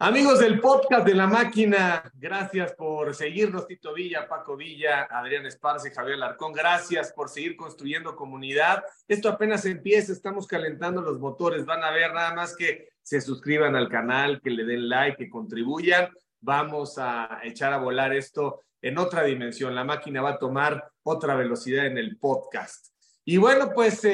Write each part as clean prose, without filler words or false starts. Amigos del podcast de La Máquina, gracias por seguirnos. Tito Villa, Paco Villa, Adrián Esparza y Javier Alarcón, gracias por seguir construyendo comunidad. Esto apenas empieza, estamos calentando los motores. Van a ver nada más que se suscriban al canal, que le den like, que contribuyan. Vamos a echar a volar esto en otra dimensión. La Máquina va a tomar otra velocidad en el podcast. Y bueno, pues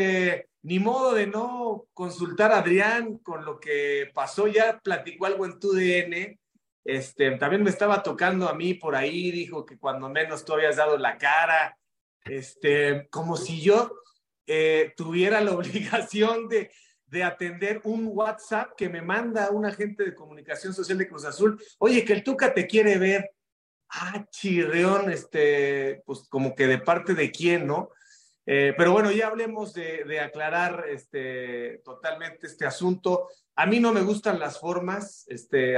ni modo de no consultar a Adrián con lo que pasó. Ya platicó algo en TUDN. También me estaba tocando a mí por ahí. Dijo que cuando menos tú habías dado la cara. Como si yo tuviera la obligación de atender un WhatsApp que me manda un agente de comunicación social de Cruz Azul. Oye, que el Tuca te quiere ver. Ah, chirreón, pues como que de parte de quién, ¿no? Pero bueno, ya hablemos de aclarar totalmente este asunto. A mí no me gustan las formas,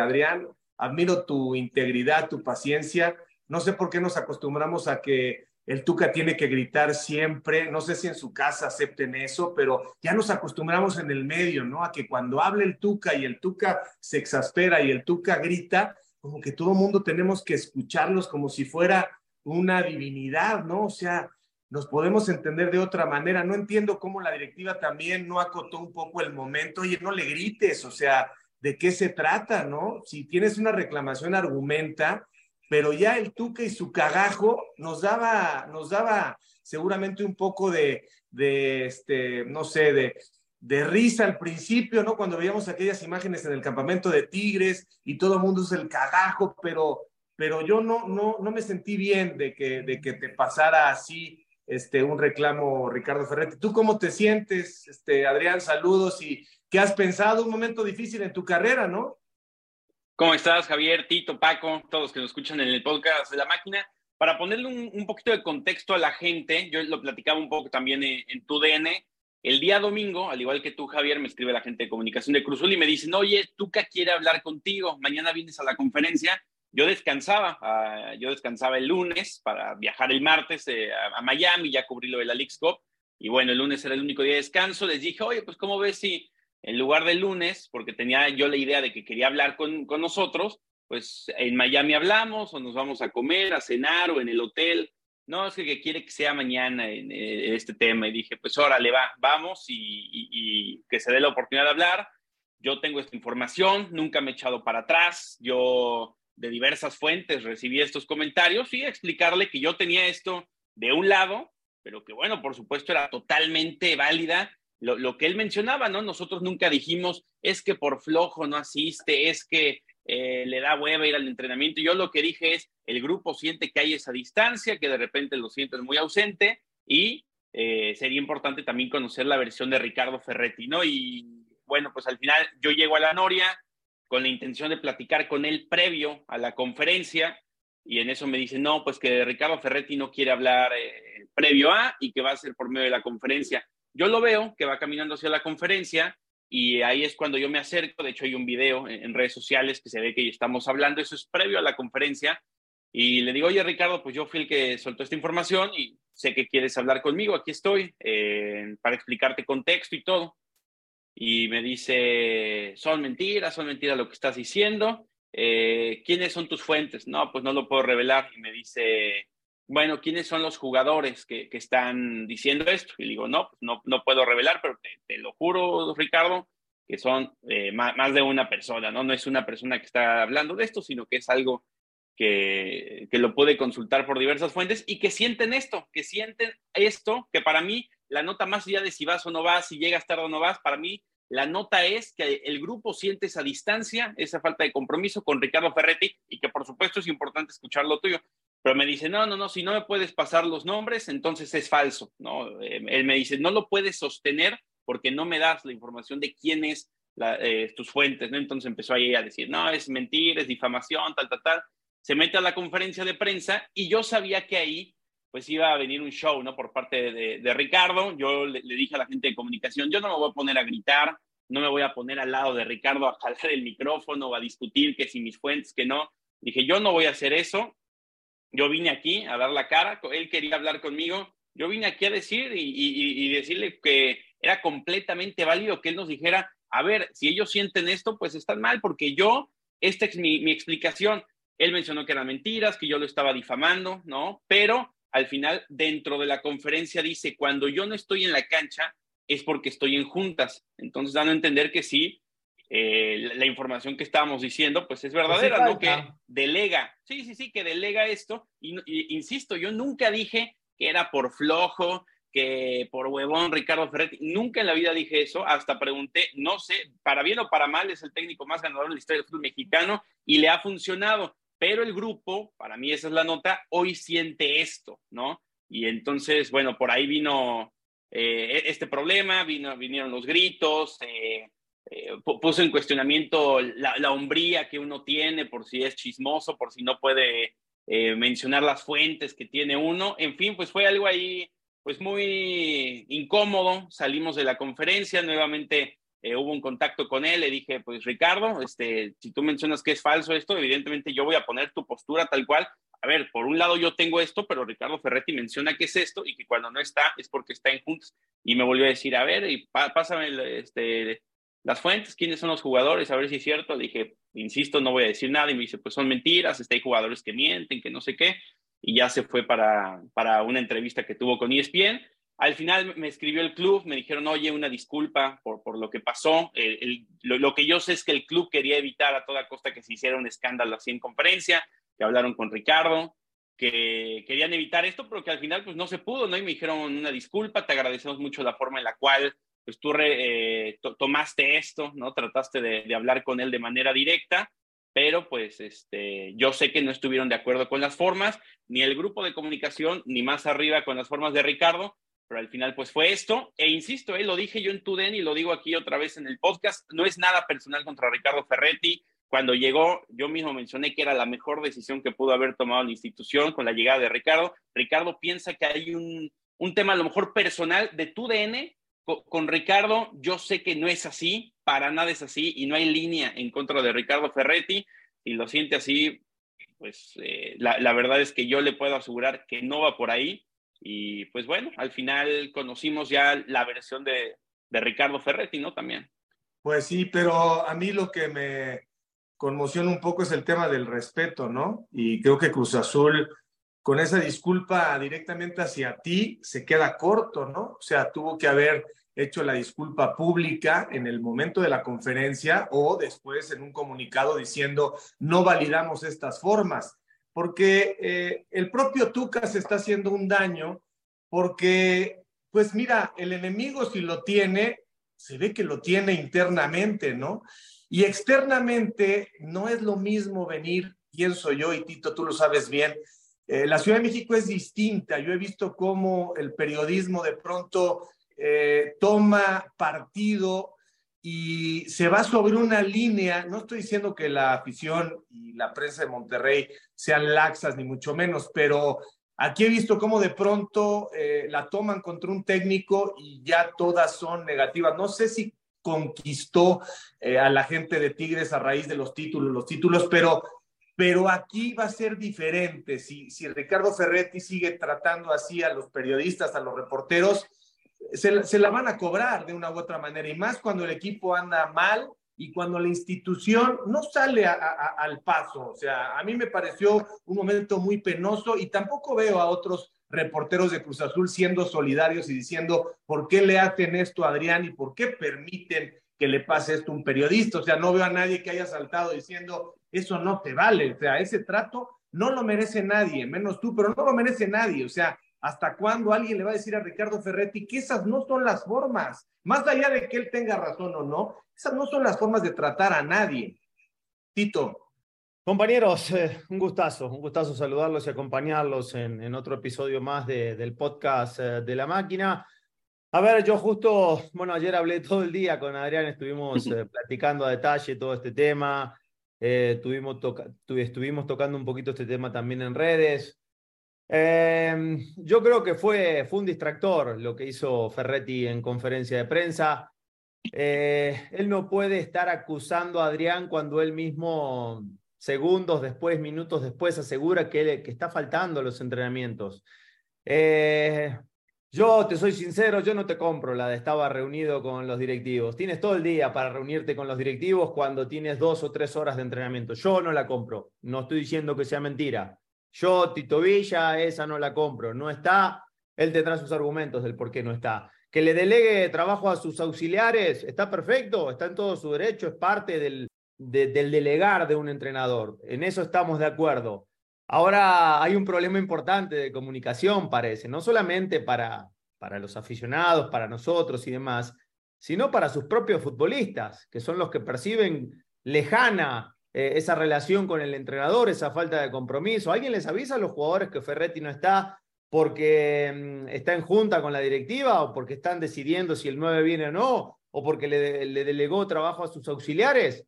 Adrián. Admiro tu integridad, tu paciencia. No sé por qué nos acostumbramos a que el Tuca tiene que gritar siempre. No sé si en su casa acepten eso, pero ya nos acostumbramos en el medio, ¿no? A que cuando habla el Tuca y el Tuca se exaspera y el Tuca grita, como que todo mundo tenemos que escucharlos como si fuera una divinidad, ¿no? O sea, nos podemos entender de otra manera. No entiendo cómo la directiva también no acotó un poco el momento. Oye, no le grites, o sea, ¿de qué se trata, no? Si tienes una reclamación, argumenta, pero ya el Tuca y su cagajo nos daba seguramente un poco de risa al principio, ¿no? Cuando veíamos aquellas imágenes en el campamento de Tigres y todo el mundo es el cagajo, pero yo no me sentí bien de que te pasara así. Un reclamo, Ricardo Ferretti. ¿Tú cómo te sientes, Adrián? Saludos. ¿Y qué has pensado? Un momento difícil en tu carrera, ¿no? ¿Cómo estás, Javier, Tito, Paco, todos los que nos escuchan en el podcast de La Máquina? Para ponerle un poquito de contexto a la gente, yo lo platicaba un poco también en TUDN. El día domingo, al igual que tú, Javier, me escribe la gente de comunicación de Cruz Azul y me dicen, oye, Tuca quiere hablar contigo, mañana vienes a la conferencia. Yo descansaba el lunes para viajar el martes a Miami, ya cubrí lo de la League Cup, y bueno, el lunes era el único día de descanso. Les dije, oye, pues ¿cómo ves si en lugar del lunes, porque tenía yo la idea de que quería hablar con nosotros, pues en Miami hablamos, o nos vamos a comer, a cenar, o en el hotel? No, es que quiere que sea mañana en este tema, y dije, pues órale, vamos, y que se dé la oportunidad de hablar. Yo tengo esta información, nunca me he echado para atrás, yo de diversas fuentes recibí estos comentarios y explicarle que yo tenía esto de un lado, pero que bueno, por supuesto era totalmente válida lo que él mencionaba, ¿no? Nosotros nunca dijimos, es que por flojo no asiste, es que le da hueva ir al entrenamiento. Yo lo que dije es, el grupo siente que hay esa distancia, que de repente lo sienten muy ausente, y sería importante también conocer la versión de Ricardo Ferretti, ¿no? Y bueno, pues al final yo llego a la Noria con la intención de platicar con él previo a la conferencia, y en eso me dice, no, pues que Ricardo Ferretti no quiere hablar previo a, y que va a ser por medio de la conferencia. Yo lo veo, que va caminando hacia la conferencia, y ahí es cuando yo me acerco. De hecho, hay un video en redes sociales que se ve que estamos hablando, eso es previo a la conferencia, y le digo, oye, Ricardo, pues yo fui el que soltó esta información, y sé que quieres hablar conmigo, aquí estoy, para explicarte contexto y todo. Y me dice, son mentiras lo que estás diciendo. ¿Quiénes son tus fuentes? No, pues no lo puedo revelar. Y me dice, bueno, ¿quiénes son los jugadores que están diciendo esto? Y le digo, no puedo revelar, pero te lo juro, Ricardo, que son más de una persona, ¿no? No es una persona que está hablando de esto, sino que es algo que lo puede consultar por diversas fuentes y que sienten esto, que para mí, la nota, más allá de si vas o no vas, si llegas tarde o no vas, para mí la nota es que el grupo siente esa distancia, esa falta de compromiso con Ricardo Ferretti, y que por supuesto es importante escuchar lo tuyo. Pero me dice, no, si no me puedes pasar los nombres, entonces es falso, ¿no? Él me dice, no lo puedes sostener porque no me das la información de quién es tus fuentes, ¿no? Entonces empezó ahí a decir, no, es mentira, es difamación, tal. Se mete a la conferencia de prensa y yo sabía que ahí pues iba a venir un show, ¿no? Por parte de Ricardo. Yo le dije a la gente de comunicación, yo no me voy a poner a gritar, no me voy a poner al lado de Ricardo a jalar el micrófono, a discutir que si mis fuentes, que no. Dije, yo no voy a hacer eso. Yo vine aquí a dar la cara, él quería hablar conmigo. Yo vine aquí a decir y decirle que era completamente válido que él nos dijera, a ver, si ellos sienten esto, pues están mal, porque yo Esta es mi explicación. Él mencionó que eran mentiras, que yo lo estaba difamando, ¿no? Pero al final, dentro de la conferencia dice, cuando yo no estoy en la cancha es porque estoy en juntas. Entonces, dando a entender que sí, la información que estábamos diciendo, pues es verdadera, pues ¿no? Que delega. Sí, que delega esto. Y insisto, yo nunca dije que era por flojo, que por huevón Ricardo Ferretti. Nunca en la vida dije eso, hasta pregunté, no sé, para bien o para mal, es el técnico más ganador de la historia del fútbol mexicano y le ha funcionado. Pero el grupo, para mí esa es la nota, hoy siente esto, ¿no? Y entonces, bueno, por ahí vino este problema, vinieron los gritos, puso en cuestionamiento la hombría que uno tiene, por si es chismoso, por si no puede mencionar las fuentes que tiene uno. En fin, pues fue algo ahí, pues muy incómodo. Salimos de la conferencia, nuevamente hubo un contacto con él, le dije, pues Ricardo, si tú mencionas que es falso esto, evidentemente yo voy a poner tu postura tal cual. A ver, por un lado yo tengo esto, pero Ricardo Ferretti menciona que es esto y que cuando no está es porque está en juntas. Y me volvió a decir, a ver, y pásame las fuentes, quiénes son los jugadores, a ver si es cierto. Le dije, insisto, no voy a decir nada. Y me dice, pues son mentiras, hay jugadores que mienten, que no sé qué. Y ya se fue para una entrevista que tuvo con ESPN. Al final me escribió el club, me dijeron, oye, una disculpa por lo que pasó. Lo que yo sé es que el club quería evitar a toda costa que se hiciera un escándalo así en conferencia, que hablaron con Ricardo, que querían evitar esto, pero que al final pues no se pudo, ¿no? Y me dijeron una disculpa, te agradecemos mucho la forma en la cual pues tú tomaste esto, ¿no? Trataste de hablar con él de manera directa, pero pues yo sé que no estuvieron de acuerdo con las formas, ni el grupo de comunicación, ni más arriba con las formas de Ricardo, pero al final pues fue esto, e insisto, lo dije yo en TUDN y lo digo aquí otra vez en el podcast, no es nada personal contra Ricardo Ferretti. Cuando llegó, yo mismo mencioné que era la mejor decisión que pudo haber tomado la institución con la llegada de Ricardo. Ricardo piensa que hay un tema a lo mejor personal de TUDN con Ricardo. Yo sé que no es así, para nada es así, y no hay línea en contra de Ricardo Ferretti. Si lo siente así, pues la verdad es que yo le puedo asegurar que no va por ahí. Y pues bueno, al final conocimos ya la versión de Ricardo Ferretti, ¿no? También. Pues sí, pero a mí lo que me conmoción un poco es el tema del respeto, ¿no? Y creo que Cruz Azul, con esa disculpa directamente hacia ti, se queda corto, ¿no? O sea, tuvo que haber hecho la disculpa pública en el momento de la conferencia o después en un comunicado diciendo no validamos estas formas, porque el propio Tuca se está haciendo un daño porque, pues mira, el enemigo si lo tiene, se ve que lo tiene internamente, ¿no? Y externamente no es lo mismo venir, pienso yo, y Tito, tú lo sabes bien, la Ciudad de México es distinta. Yo he visto cómo el periodismo de pronto toma partido y se va sobre una línea. No estoy diciendo que la afición y la prensa de Monterrey sean laxas, ni mucho menos, pero aquí he visto cómo de pronto la toman contra un técnico y ya todas son negativas. No sé si conquistó a la gente de Tigres a raíz de los títulos, pero aquí va a ser diferente. Si Ricardo Ferretti sigue tratando así a los periodistas, a los reporteros, se la van a cobrar de una u otra manera, y más cuando el equipo anda mal y cuando la institución no sale al paso. O sea, a mí me pareció un momento muy penoso y tampoco veo a otros reporteros de Cruz Azul siendo solidarios y diciendo ¿por qué le hacen esto a Adrián y por qué permiten que le pase esto a un periodista? O sea, no veo a nadie que haya saltado diciendo eso no te vale, o sea, ese trato no lo merece nadie, menos tú, pero no lo merece nadie. O sea, ¿hasta cuándo alguien le va a decir a Ricardo Ferretti que esas no son las formas? Más allá de que él tenga razón o no, esas no son las formas de tratar a nadie. Tito. Compañeros, un gustazo saludarlos y acompañarlos en otro episodio más del podcast de La Máquina. A ver, yo justo, bueno, ayer hablé todo el día con Adrián, estuvimos platicando a detalle todo este tema, estuvimos tocando un poquito este tema también en redes. Yo creo que fue un distractor lo que hizo Ferretti en conferencia de prensa. Él no puede estar acusando a Adrián cuando él mismo segundos después, minutos después, asegura que está faltando a los entrenamientos. Yo te soy sincero, yo no te compro la de estaba reunido con los directivos. Tienes todo el día para reunirte con los directivos cuando tienes 2 o 3 horas de entrenamiento. Yo no la compro. No estoy diciendo que sea mentira. Yo, Tito Villa, esa no la compro. No está, él tendrá sus argumentos del por qué no está. Que le delegue trabajo a sus auxiliares, está perfecto, está en todo su derecho, es parte del delegar de un entrenador. En eso estamos de acuerdo. Ahora hay un problema importante de comunicación, parece, no solamente para los aficionados, para nosotros y demás, sino para sus propios futbolistas, que son los que perciben lejana esa relación con el entrenador, esa falta de compromiso. ¿Alguien les avisa a los jugadores que Ferretti no está porque está en junta con la directiva o porque están decidiendo si el 9 viene o no, o porque le delegó trabajo a sus auxiliares?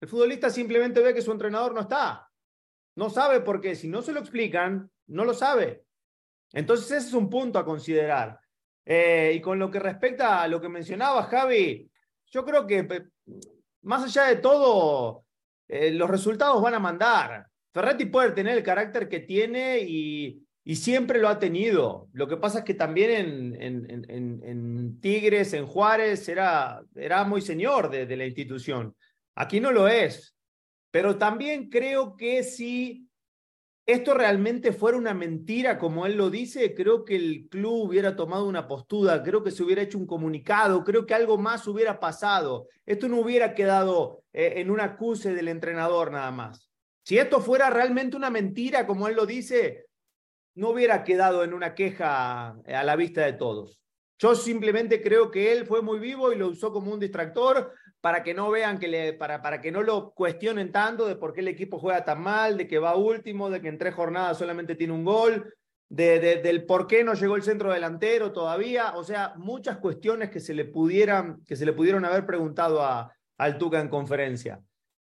El futbolista simplemente ve que su entrenador no está. No sabe por qué. Si no se lo explican, no lo sabe. Entonces ese es un punto a considerar. Y con lo que respecta a lo que mencionaba Javi, yo creo que más allá de todo, los resultados van a mandar. Ferretti puede tener el carácter que tiene y siempre lo ha tenido. Lo que pasa es que también en Tigres, en Juárez, era muy señor de la institución. Aquí no lo es. Pero también creo que si esto realmente fuera una mentira, como él lo dice, creo que el club hubiera tomado una postura, creo que se hubiera hecho un comunicado, creo que algo más hubiera pasado. Esto no hubiera quedado en un acuse del entrenador nada más. Si esto fuera realmente una mentira, como él lo dice, no hubiera quedado en una queja a la vista de todos. Yo simplemente creo que él fue muy vivo y lo usó como un distractor para que no vean, para que no lo cuestionen tanto de por qué el equipo juega tan mal, de que va último, de que en 3 jornadas solamente tiene un gol, del por qué no llegó el centro delantero todavía. O sea, muchas cuestiones que se le pudieron haber preguntado al Tuca en conferencia.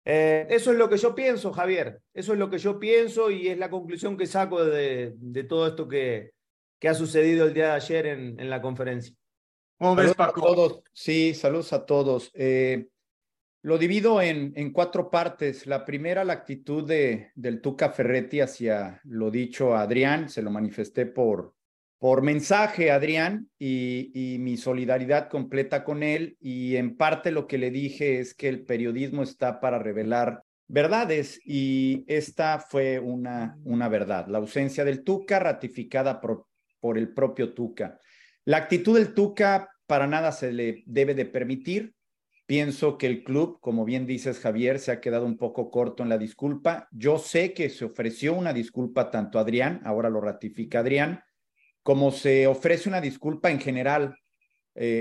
Eso es lo que yo pienso, Javier. Eso es lo que yo pienso y es la conclusión que saco de todo esto que ha sucedido el día de ayer en la conferencia. ¿Cómo ves, Paco? Saludos a todos. Sí, saludos a todos. Lo divido en 4 partes. La primera, la actitud del Tuca Ferretti hacia lo dicho a Adrián. Se lo manifesté por mensaje a Adrián y mi solidaridad completa con él. Y en parte lo que le dije es que el periodismo está para revelar verdades, y esta fue una verdad. La ausencia del Tuca ratificada por el propio Tuca. La actitud del Tuca para nada se le debe de permitir. Pienso que el club, como bien dices, Javier, se ha quedado un poco corto en la disculpa. Yo sé que se ofreció una disculpa tanto a Adrián, ahora lo ratifica Adrián, como se ofrece una disculpa en general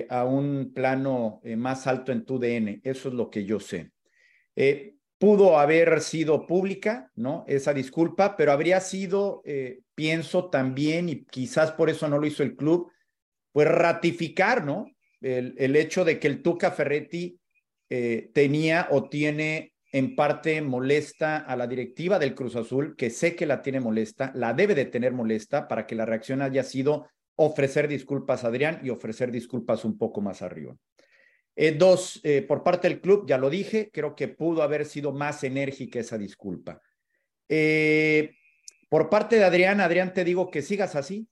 a un plano más alto en TUDN. Eso es lo que yo sé. Pudo haber sido pública, ¿no? Esa disculpa, pero habría sido, pienso también, y quizás por eso no lo hizo el club, pues ratificar, ¿no? El hecho de que el Tuca Ferretti tenía o tiene en parte molesta a la directiva del Cruz Azul, que sé que la tiene molesta, la debe de tener molesta para que la reacción haya sido ofrecer disculpas a Adrián y ofrecer disculpas un poco más arriba. 2, por parte del club, ya lo dije, creo que pudo haber sido más enérgica esa disculpa. Por parte de Adrián, te digo que sigas así.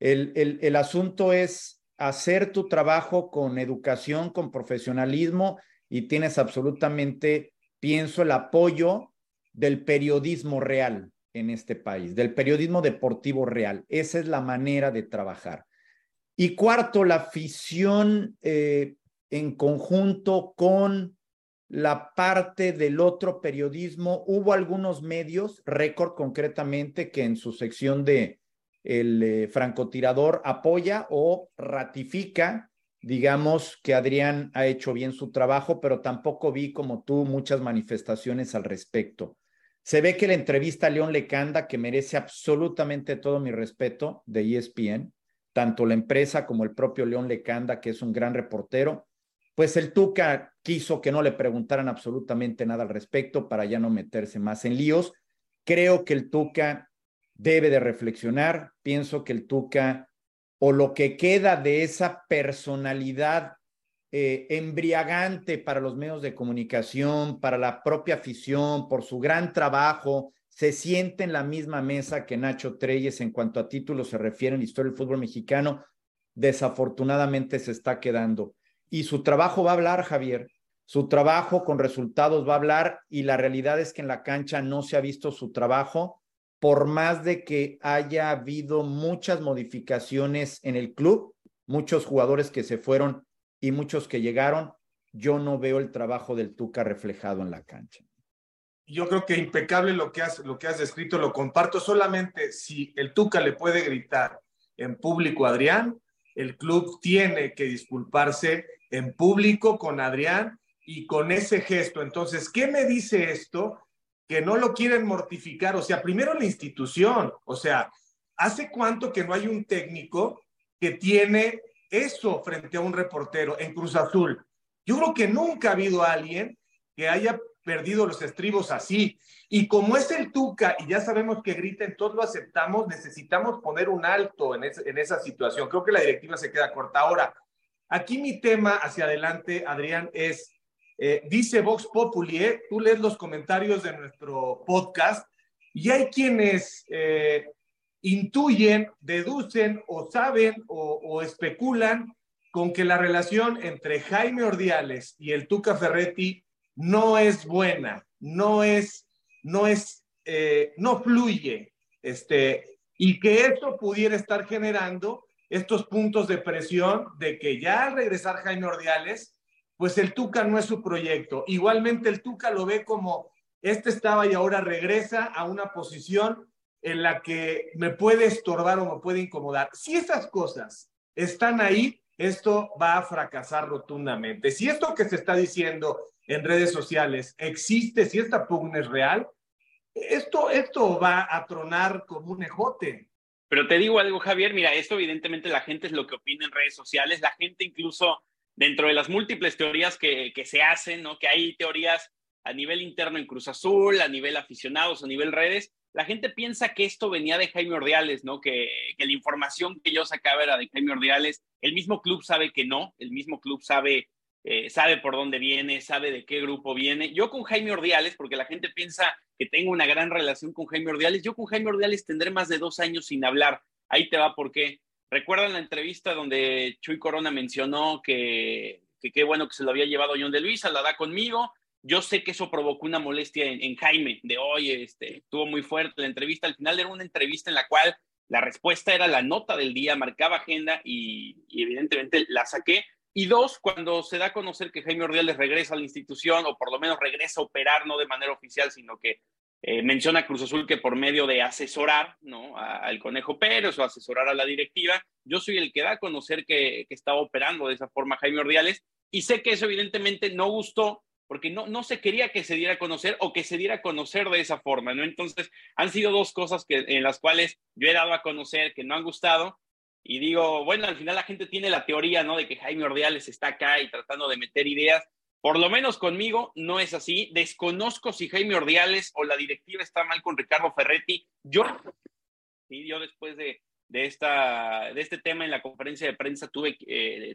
El asunto es hacer tu trabajo con educación, con profesionalismo, y tienes absolutamente, pienso, el apoyo del periodismo real en este país, del periodismo deportivo real. Esa es la manera de trabajar. Y 4, la afición en conjunto con la parte del otro periodismo. Hubo algunos medios, Récord concretamente, que en su sección de el francotirador apoya o ratifica, digamos, que Adrián ha hecho bien su trabajo, pero tampoco vi, como tú, muchas manifestaciones al respecto. Se ve que la entrevista a León Lecanda, que merece absolutamente todo mi respeto de ESPN, tanto la empresa como el propio León Lecanda, que es un gran reportero, pues el Tuca quiso que no le preguntaran absolutamente nada al respecto para ya no meterse más en líos. Creo que el Tuca debe de reflexionar. Pienso que el Tuca, o lo que queda de esa personalidad embriagante para los medios de comunicación, para la propia afición, por su gran trabajo, se siente en la misma mesa que Nacho Trelles en cuanto a títulos se refiere en la historia del fútbol mexicano. desafortunadamente se está quedando. Y su trabajo va a hablar, Javier. Su trabajo con resultados va a hablar, y la realidad es que en la cancha no se ha visto su trabajo, por más de que haya habido muchas modificaciones en el club, muchos jugadores que se fueron y muchos que llegaron, yo no veo el trabajo del Tuca reflejado en la cancha. Yo creo que impecable lo que has descrito, lo comparto. Solamente si el Tuca le puede gritar en público a Adrián, el club tiene que disculparse en público con Adrián y con ese gesto. Entonces, ¿qué me dice esto? Que no lo quieren mortificar. O sea, primero la institución. O sea, ¿hace cuánto que no hay un técnico que tiene eso frente a un reportero en Cruz Azul? Yo creo que nunca ha habido alguien que haya perdido los estribos así. Y como es el Tuca, y ya sabemos que grita, entonces lo aceptamos, necesitamos poner un alto en esa situación. Creo que la directiva se queda corta. Ahora, aquí mi tema hacia adelante, Adrián, es, dice Vox Populi, tú lees los comentarios de nuestro podcast, y hay quienes intuyen, deducen o saben o especulan con que la relación entre Jaime Ordiales y el Tuca Ferretti no es buena, no fluye, y que esto pudiera estar generando estos puntos de presión de que ya al regresar Jaime Ordiales, pues el Tuca no es su proyecto. Igualmente el Tuca lo ve como, estaba y ahora regresa a una posición en la que me puede estorbar o me puede incomodar. Si esas cosas están ahí, esto va a fracasar rotundamente. Si esto que se está diciendo en redes sociales existe, si esta pugna es real, esto va a tronar como un ejote. Pero te digo algo, Javier, mira, esto evidentemente la gente es lo que opina en redes sociales, la gente incluso dentro de las múltiples teorías que se hacen, ¿no? Que hay teorías a nivel interno en Cruz Azul, a nivel aficionados, a nivel redes, la gente piensa que esto venía de Jaime Ordiales, ¿no? Que la información que yo sacaba era de Jaime Ordiales. El mismo club sabe que no, el mismo club sabe por dónde viene, sabe de qué grupo viene. Yo con Jaime Ordiales, porque la gente piensa que tengo una gran relación con Jaime Ordiales, yo con Jaime Ordiales tendré más de 2 años sin hablar. Ahí te va por qué. ¿Recuerdan la entrevista donde Chuy Corona mencionó que qué bueno que se lo había llevado John de Luisa? La da conmigo. Yo sé que eso provocó una molestia en Jaime, de oye, estuvo muy fuerte la entrevista. Al final era una entrevista en la cual la respuesta era la nota del día, marcaba agenda y evidentemente la saqué. Y 2, cuando se da a conocer que Jaime Ordiales regresa a la institución, o por lo menos regresa a operar, no de manera oficial, sino que menciona a Cruz Azul que por medio de asesorar, ¿no? al Conejo Pérez o asesorar a la directiva, yo soy el que da a conocer que estaba operando de esa forma Jaime Ordiales, y sé que eso evidentemente no gustó, porque no se quería que se diera a conocer o que se diera a conocer de esa forma, ¿no? Entonces, han sido 2 cosas en las cuales yo he dado a conocer que no han gustado, y digo, bueno, al final la gente tiene la teoría, ¿no? De que Jaime Ordiales está acá y tratando de meter ideas. Por lo menos conmigo no es así. Desconozco si Jaime Ordiales o la directiva está mal con Ricardo Ferretti. Yo después de este tema en la conferencia de prensa tuve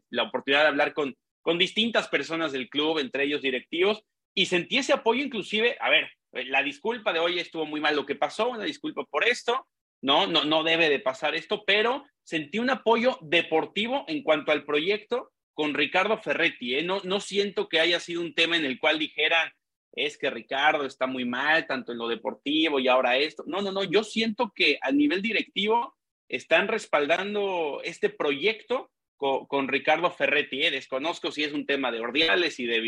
la oportunidad de hablar con distintas personas del club, entre ellos directivos, y sentí ese apoyo inclusive, a ver, la disculpa de hoy estuvo muy mal lo que pasó, una disculpa por esto, no debe de pasar esto, pero sentí un apoyo deportivo en cuanto al proyecto con Ricardo Ferretti, ¿eh? No siento que haya sido un tema en el cual dijeran, es que Ricardo está muy mal, tanto en lo deportivo y ahora esto, no, yo siento que a nivel directivo están respaldando este proyecto con Ricardo Ferretti, desconozco si es un tema de Ordiales y de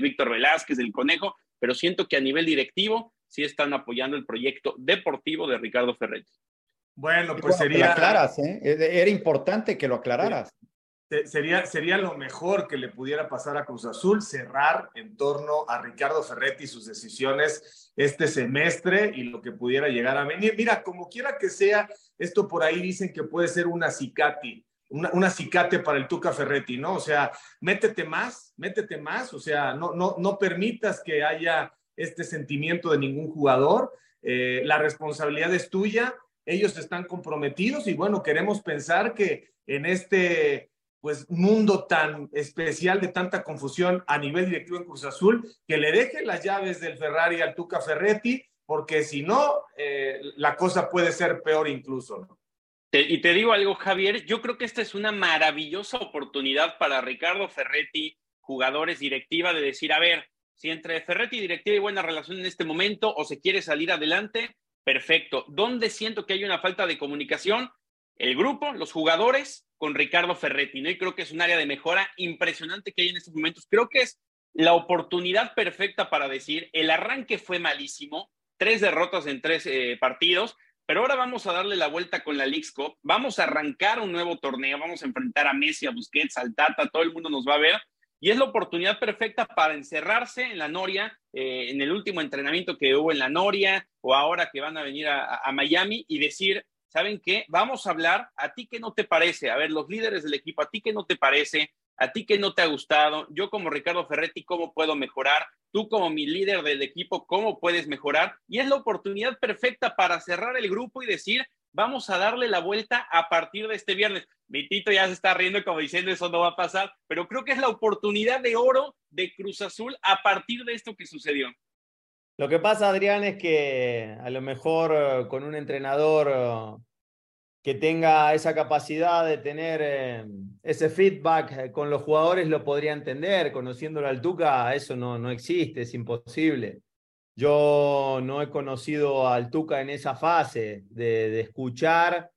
Víctor Velázquez, del Conejo, pero siento que a nivel directivo sí están apoyando el proyecto deportivo de Ricardo Ferretti. Bueno, pues sería... aclaras, ¿eh? Era importante que lo aclararas. Sería lo mejor que le pudiera pasar a Cruz Azul, cerrar en torno a Ricardo Ferretti y sus decisiones este semestre y lo que pudiera llegar a venir. Mira, como quiera que sea, esto por ahí dicen que puede ser un acicate. Un acicate para el Tuca Ferretti, ¿no? O sea, métete más, o sea, no permitas que haya este sentimiento de ningún jugador, la responsabilidad es tuya, ellos están comprometidos y bueno, queremos pensar que en este pues mundo tan especial de tanta confusión a nivel directivo en Cruz Azul, que le deje las llaves del Ferrari al Tuca Ferretti, porque si no, la cosa puede ser peor incluso, ¿no? Y te digo algo, Javier, yo creo que esta es una maravillosa oportunidad para Ricardo Ferretti, jugadores, directiva, de decir, a ver, si entre Ferretti y directiva hay buena relación en este momento o se quiere salir adelante, perfecto. ¿Dónde siento que hay una falta de comunicación? El grupo, los jugadores, con Ricardo Ferretti, ¿no? Y creo que es un área de mejora impresionante que hay en estos momentos. Creo que es la oportunidad perfecta para decir, el arranque fue malísimo, 3 derrotas en 3 partidos, pero ahora vamos a darle la vuelta con la League Cup, vamos a arrancar un nuevo torneo, vamos a enfrentar a Messi, a Busquets, al Tata, todo el mundo nos va a ver, y es la oportunidad perfecta para encerrarse en la Noria, en el último entrenamiento que hubo en la Noria, o ahora que van a venir a Miami, y decir, ¿saben qué? Vamos a hablar, ¿a ti qué no te parece? A ver, los líderes del equipo, ¿a ti qué no te parece? ¿A ti qué no te ha gustado? Yo como Ricardo Ferretti, ¿cómo puedo mejorar? Tú como mi líder del equipo, ¿cómo puedes mejorar? Y es la oportunidad perfecta para cerrar el grupo y decir, vamos a darle la vuelta a partir de este viernes. Mi Tito ya se está riendo como diciendo, eso no va a pasar, pero creo que es la oportunidad de oro de Cruz Azul a partir de esto que sucedió. Lo que pasa, Adrián, es que a lo mejor con un entrenador que tenga esa capacidad de tener ese feedback con los jugadores lo podría entender. Conociéndolo al Tuca, eso no existe, es imposible. Yo no he conocido al Tuca en esa fase de escuchar,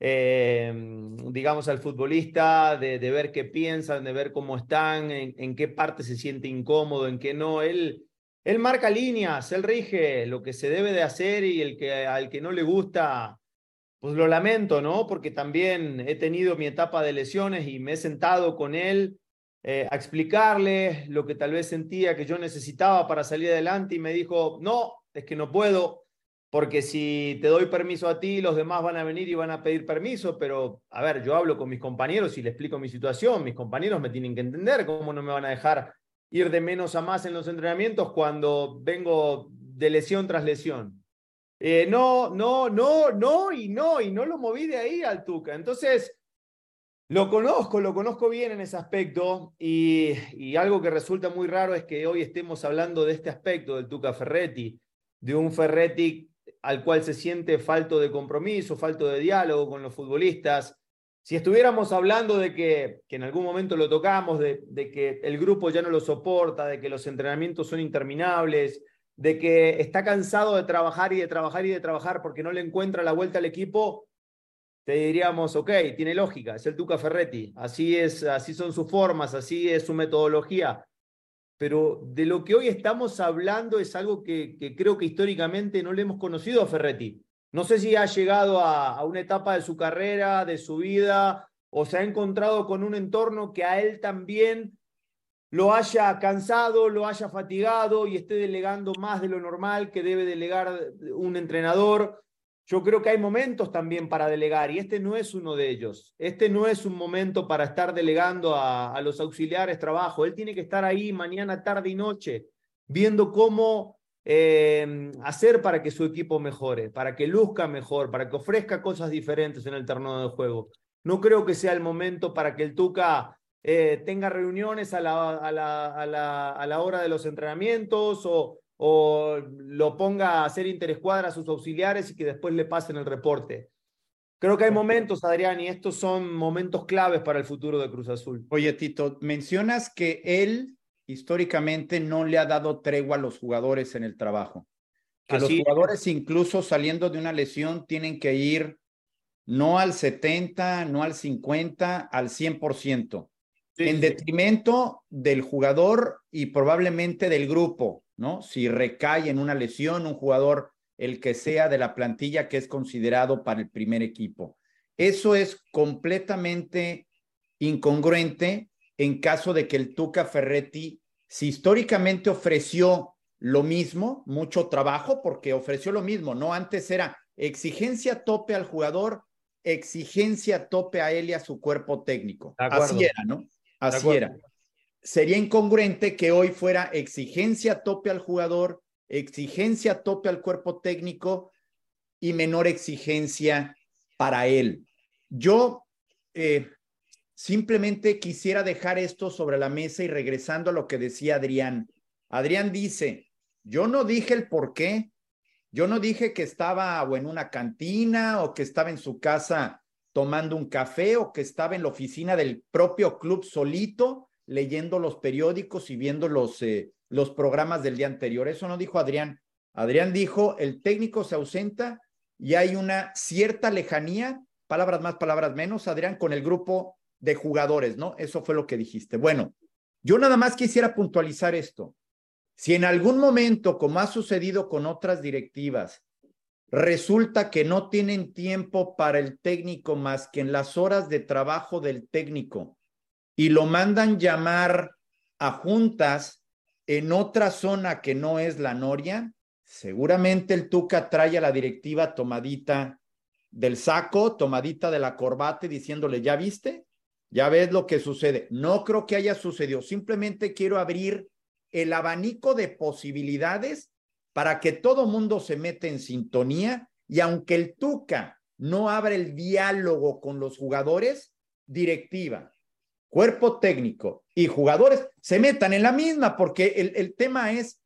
digamos, al futbolista, de ver qué piensan, de ver cómo están, en qué parte se siente incómodo, en qué no. Él marca líneas, él rige lo que se debe de hacer y al que no le gusta, pues lo lamento, ¿no? Porque también he tenido mi etapa de lesiones y me he sentado con él a explicarle lo que tal vez sentía que yo necesitaba para salir adelante y me dijo, no, es que no puedo, porque si te doy permiso a ti, los demás van a venir y van a pedir permiso, pero a ver, yo hablo con mis compañeros y les explico mi situación, mis compañeros me tienen que entender, ¿cómo no me van a dejar ir de menos a más en los entrenamientos cuando vengo de lesión tras lesión? No lo moví de ahí al Tuca. Entonces, lo conozco bien en ese aspecto y algo que resulta muy raro es que hoy estemos hablando de este aspecto del Tuca Ferretti, de un Ferretti al cual se siente falto de compromiso, falto de diálogo con los futbolistas. Si estuviéramos hablando de que en algún momento lo tocamos, de que el grupo ya no lo soporta, de que los entrenamientos son interminables, de que está cansado de trabajar y de trabajar y de trabajar porque no le encuentra la vuelta al equipo, te diríamos, ok, tiene lógica, es el Tuca Ferretti, así son sus formas, así es su metodología. Pero de lo que hoy estamos hablando es algo que creo que históricamente no le hemos conocido a Ferretti. No sé si ha llegado a una etapa de su carrera, de su vida, o se ha encontrado con un entorno que a él también lo haya cansado, lo haya fatigado y esté delegando más de lo normal que debe delegar un entrenador. Yo creo que hay momentos también para delegar y este no es uno de ellos. Este no es un momento para estar delegando a los auxiliares trabajo. Él tiene que estar ahí mañana, tarde y noche, viendo cómo hacer para que su equipo mejore, para que luzca mejor, para que ofrezca cosas diferentes en el terreno de juego. No creo que sea el momento para que el Tuca tenga reuniones a la hora de los entrenamientos o lo ponga a hacer interescuadra a sus auxiliares y que después le pasen el reporte. Creo que hay momentos, Adrián, y estos son momentos claves para el futuro de Cruz Azul. Oye, Tito, mencionas que él históricamente no le ha dado tregua a los jugadores en el trabajo. Que los jugadores, incluso saliendo de una lesión, tienen que ir no al 70, no al 50, al 100%. Sí, en detrimento del jugador y probablemente del grupo, ¿no? Si recae en una lesión un jugador, el que sea de la plantilla que es considerado para el primer equipo. Eso es completamente incongruente. En caso de que el Tuca Ferretti, si históricamente ofreció lo mismo, mucho trabajo, porque ofreció lo mismo, ¿no? Antes era exigencia tope al jugador, exigencia tope a él y a su cuerpo técnico. Así era, ¿no? Así era. Sería incongruente que hoy fuera exigencia tope al jugador, exigencia tope al cuerpo técnico y menor exigencia para él. Yo simplemente quisiera dejar esto sobre la mesa y regresando a lo que decía Adrián. Adrián dice, yo no dije el por qué, yo no dije que estaba o en una cantina o que estaba en su casa tomando un café o que estaba en la oficina del propio club solito, leyendo los periódicos y viendo los programas del día anterior. Eso no dijo Adrián. Adrián dijo, el técnico se ausenta y hay una cierta lejanía, palabras más, palabras menos, Adrián, con el grupo de jugadores, ¿no? Eso fue lo que dijiste. Bueno, yo nada más quisiera puntualizar esto. Si en algún momento, como ha sucedido con otras directivas, resulta que no tienen tiempo para el técnico más que en las horas de trabajo del técnico y lo mandan llamar a juntas en otra zona que no es la Noria, seguramente el Tuca trae a la directiva tomadita del saco, tomadita de la corbata, diciéndole, ¿ya viste? ¿Ya ves lo que sucede? No creo que haya sucedido. Simplemente quiero abrir el abanico de posibilidades para que todo mundo se meta en sintonía, y aunque el Tuca no abra el diálogo con los jugadores, directiva, cuerpo técnico y jugadores se metan en la misma, porque el tema es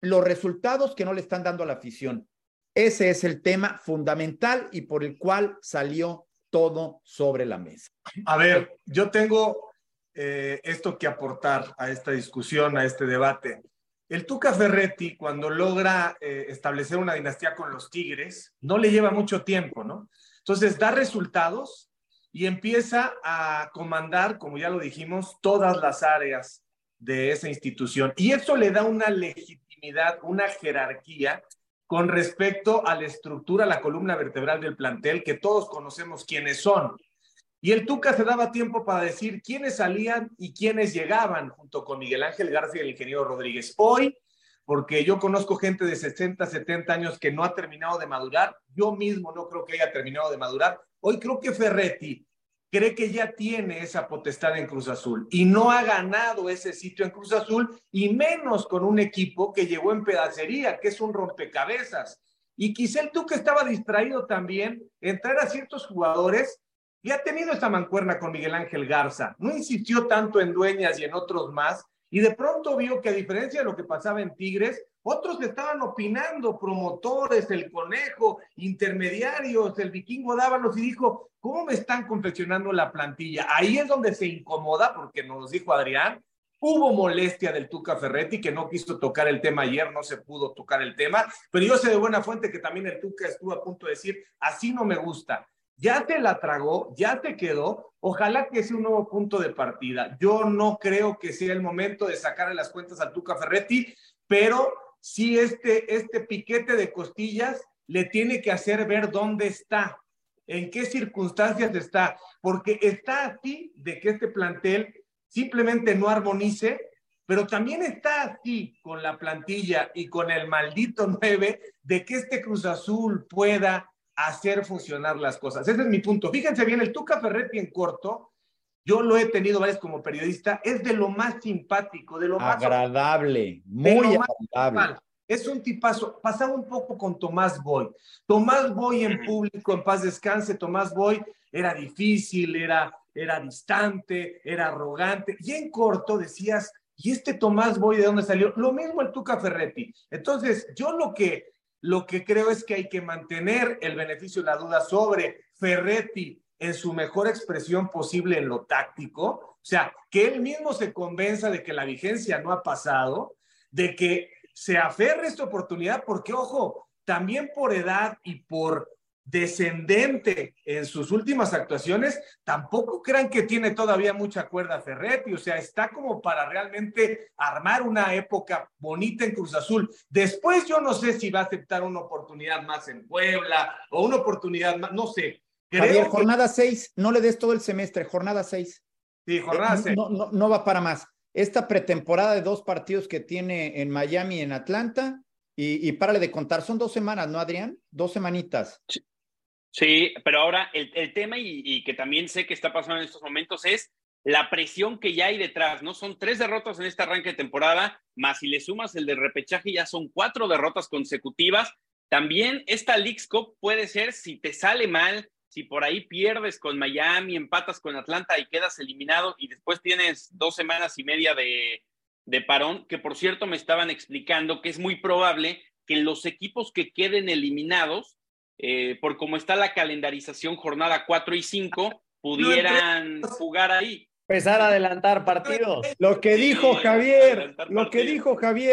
los resultados que no le están dando a la afición. Ese es el tema fundamental y por el cual salió todo sobre la mesa. A ver, yo tengo esto que aportar a esta discusión, a este debate. El Tuca Ferretti, cuando logra establecer una dinastía con los Tigres, no le lleva mucho tiempo, ¿no? Entonces da resultados y empieza a comandar, como ya lo dijimos, todas las áreas de esa institución. Y eso le da una legitimidad, una jerarquía con respecto a la estructura, la columna vertebral del plantel, que todos conocemos quiénes son. Y el Tuca se daba tiempo para decir quiénes salían y quiénes llegaban, junto con Miguel Ángel García y el ingeniero Rodríguez. Hoy, porque yo conozco gente de 60, 70 años que no ha terminado de madurar, yo mismo no creo que haya terminado de madurar, hoy creo que Ferretti cree que ya tiene esa potestad en Cruz Azul y no ha ganado ese sitio en Cruz Azul, y menos con un equipo que llegó en pedacería, que es un rompecabezas. Y quizá el Tuca estaba distraído también en traer a ciertos jugadores. Y ha tenido esta mancuerna con Miguel Ángel Garza. No insistió tanto en Dueñas y en otros más. Y de pronto vio que, a diferencia de lo que pasaba en Tigres, otros estaban opinando, promotores, el Conejo, intermediarios, el Vikingo Dávalos, y dijo, ¿cómo me están confeccionando la plantilla? Ahí es donde se incomoda, porque nos dijo Adrián, hubo molestia del Tuca Ferretti, que no quiso tocar el tema ayer, no se pudo tocar el tema. Pero yo sé de buena fuente que también el Tuca estuvo a punto de decir, así no me gusta. Ya te la tragó, ya te quedó, ojalá que sea un nuevo punto de partida. Yo no creo que sea el momento de sacarle las cuentas al Tuca Ferretti, pero sí este piquete de costillas le tiene que hacer ver dónde está, en qué circunstancias está, porque está así de que este plantel simplemente no armonice, pero también está así con la plantilla y con el maldito 9 de que este Cruz Azul pueda hacer funcionar las cosas. Ese es mi punto. Fíjense bien, el Tuca Ferretti en corto, yo lo he tenido varias como periodista, es de lo más simpático, de lo agradable, más agradable, muy agradable. Es un tipazo. Pasaba un poco con Tomás Boy. Tomás Boy en público, en paz descanse, Tomás Boy era difícil, era distante, era arrogante, y en corto decías, ¿y este Tomás Boy de dónde salió? Lo mismo el Tuca Ferretti. Entonces, yo lo que creo es que hay que mantener el beneficio de la duda sobre Ferretti en su mejor expresión posible en lo táctico, o sea, que él mismo se convenza de que la vigencia no ha pasado, de que se aferre esta oportunidad, porque, ojo, también por edad y por descendente en sus últimas actuaciones, tampoco crean que tiene todavía mucha cuerda Ferretti, o sea, está como para realmente armar una época bonita en Cruz Azul. Después yo no sé si va a aceptar una oportunidad más en Puebla o una oportunidad más, no sé. Javier, jornada 6, no le des todo el semestre, jornada 6. Sí, jornada 6. No va para más. Esta pretemporada de 2 partidos que tiene en Miami y en Atlanta, y párale de contar, son 2 semanas, ¿no, Adrián? 2 semanitas. Sí. Sí, pero ahora el tema y que también sé que está pasando en estos momentos es la presión que ya hay detrás, ¿no? Son 3 derrotas en este arranque de temporada, más si le sumas el del repechaje ya son 4 derrotas consecutivas. También esta League Cup puede ser, si te sale mal, si por ahí pierdes con Miami, empatas con Atlanta y quedas eliminado y después tienes 2 semanas y media de parón, que por cierto me estaban explicando que es muy probable que los equipos que queden eliminados por cómo está la calendarización, jornada 4 y 5, pudieran jugar ahí. Empezar a adelantar partidos. Lo que dijo Javier,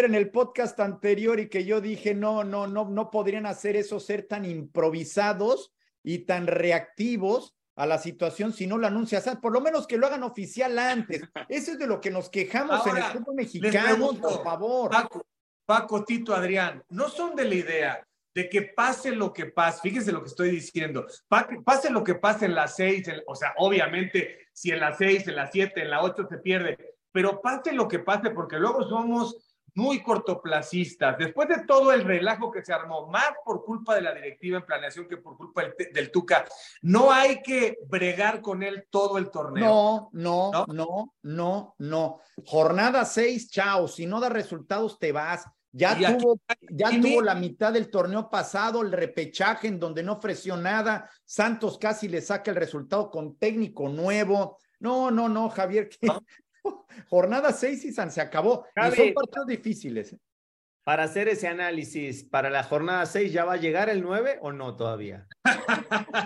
en el podcast anterior y que yo dije, no podrían hacer eso, ser tan improvisados y tan reactivos a la situación si no lo anuncias. Por lo menos que lo hagan oficial antes. Eso es de lo que nos quejamos ahora, en el fútbol mexicano, pregunto, por favor. Paco, Tito, Adrián, no son de la idea de que pase lo que pase, fíjense lo que estoy diciendo, pase lo que pase en las 6, o sea, obviamente, si en las 6, en las 7, en las 8 se pierde, pero pase lo que pase, porque luego somos muy cortoplacistas, después de todo el relajo que se armó, más por culpa de la directiva en planeación que por culpa del Tuca, no hay que bregar con él todo el torneo. No. Jornada 6, chao, si no da resultados te vas. Ya tuvo la mitad del torneo pasado, el repechaje en donde no ofreció nada. Santos casi le saca el resultado con técnico nuevo. No, Javier. Jornada 6 y se acabó. Javi, y son partidos difíciles. Para hacer ese análisis, para la jornada 6, ¿ya va a llegar el 9 o no todavía?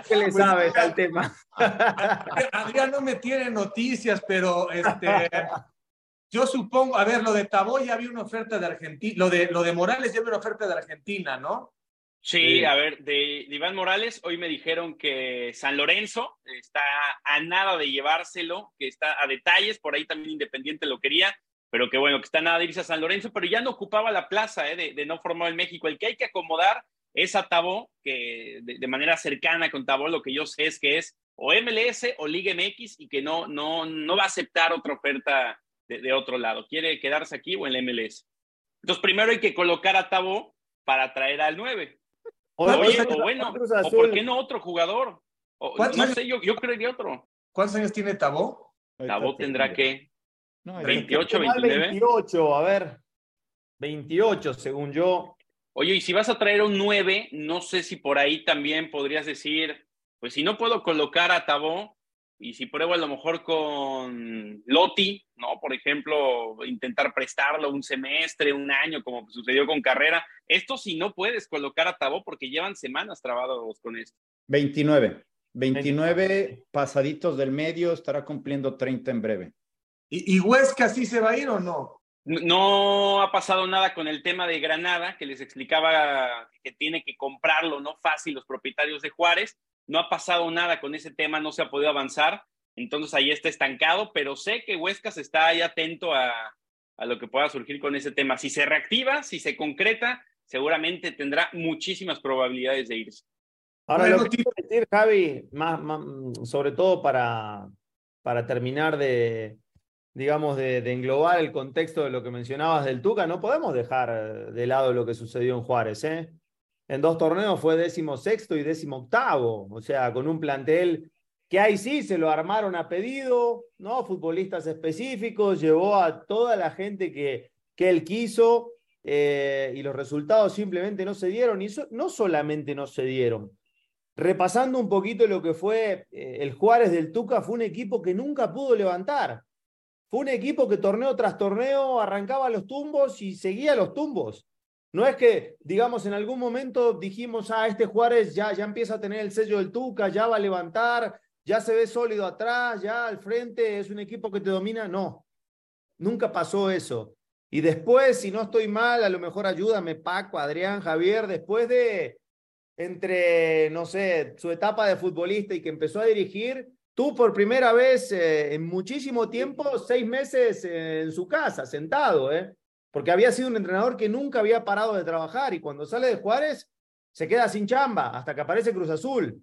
¿Qué le sabes al tema? Adrián no me tiene noticias, pero yo supongo, a ver, lo de Tabó ya había una oferta de Argentina, lo de Morales ya había una oferta de Argentina, ¿no? Sí. A ver, de Iván Morales, hoy me dijeron que San Lorenzo está a nada de llevárselo, que está a detalles, por ahí también Independiente lo quería, pero que bueno, que está a nada de irse a San Lorenzo, pero ya no ocupaba la plaza de no formar en México. El que hay que acomodar es a Tabó, que de manera cercana con Tabó, lo que yo sé es que es o MLS o Liga MX y que no va a aceptar otra oferta de otro lado, quiere quedarse aquí o en la MLS. Entonces primero hay que colocar a Tabó para traer al 9. O por qué no otro jugador. Yo creería otro. ¿Cuántos años tiene Tabó? Tabó tendrá que 28, 29. 28, a ver. 28, según yo. Oye, y si vas a traer un 9, no sé si por ahí también podrías decir, pues si no puedo colocar a Tabó, y si pruebo a lo mejor con Lotti, ¿no? Por ejemplo, intentar prestarlo un semestre, un año, como sucedió con Carrera. Esto si no puedes colocar a Tabó porque llevan semanas trabados con esto. 29 pasaditos del medio, estará cumpliendo 30 en breve. ¿Y Huesca sí se va a ir o no? No ha pasado nada con el tema de Granada, que les explicaba que tiene que comprarlo, ¿no? Fácil los propietarios de Juárez. No ha pasado nada con ese tema, no se ha podido avanzar, entonces ahí está estancado, pero sé que Huescas está ahí atento a lo que pueda surgir con ese tema. Si se reactiva, si se concreta, seguramente tendrá muchísimas probabilidades de irse. Ahora, lo que quiero decir, Javi, más, sobre todo para terminar de englobar el contexto de lo que mencionabas del Tuca, no podemos dejar de lado lo que sucedió en Juárez, ¿eh? En 2 torneos fue 16º y 18º, o sea, con un plantel que ahí sí se lo armaron a pedido, ¿no? Futbolistas específicos, llevó a toda la gente que él quiso y los resultados simplemente no se dieron, y no solamente no se dieron. Repasando un poquito lo que fue el Juárez del Tuca, fue un equipo que nunca pudo levantar, fue un equipo que torneo tras torneo arrancaba los tumbos y seguía los tumbos. No es que, digamos, en algún momento dijimos, este Juárez ya empieza a tener el sello del Tuca, ya va a levantar, ya se ve sólido atrás, ya al frente es un equipo que te domina. No, nunca pasó eso. Y después, si no estoy mal, a lo mejor ayúdame, Paco, Adrián, Javier, después de, entre, no sé, su etapa de futbolista y que empezó a dirigir, tú por primera vez en muchísimo tiempo, 6 meses en su casa, sentado, porque había sido un entrenador que nunca había parado de trabajar y cuando sale de Juárez se queda sin chamba hasta que aparece Cruz Azul.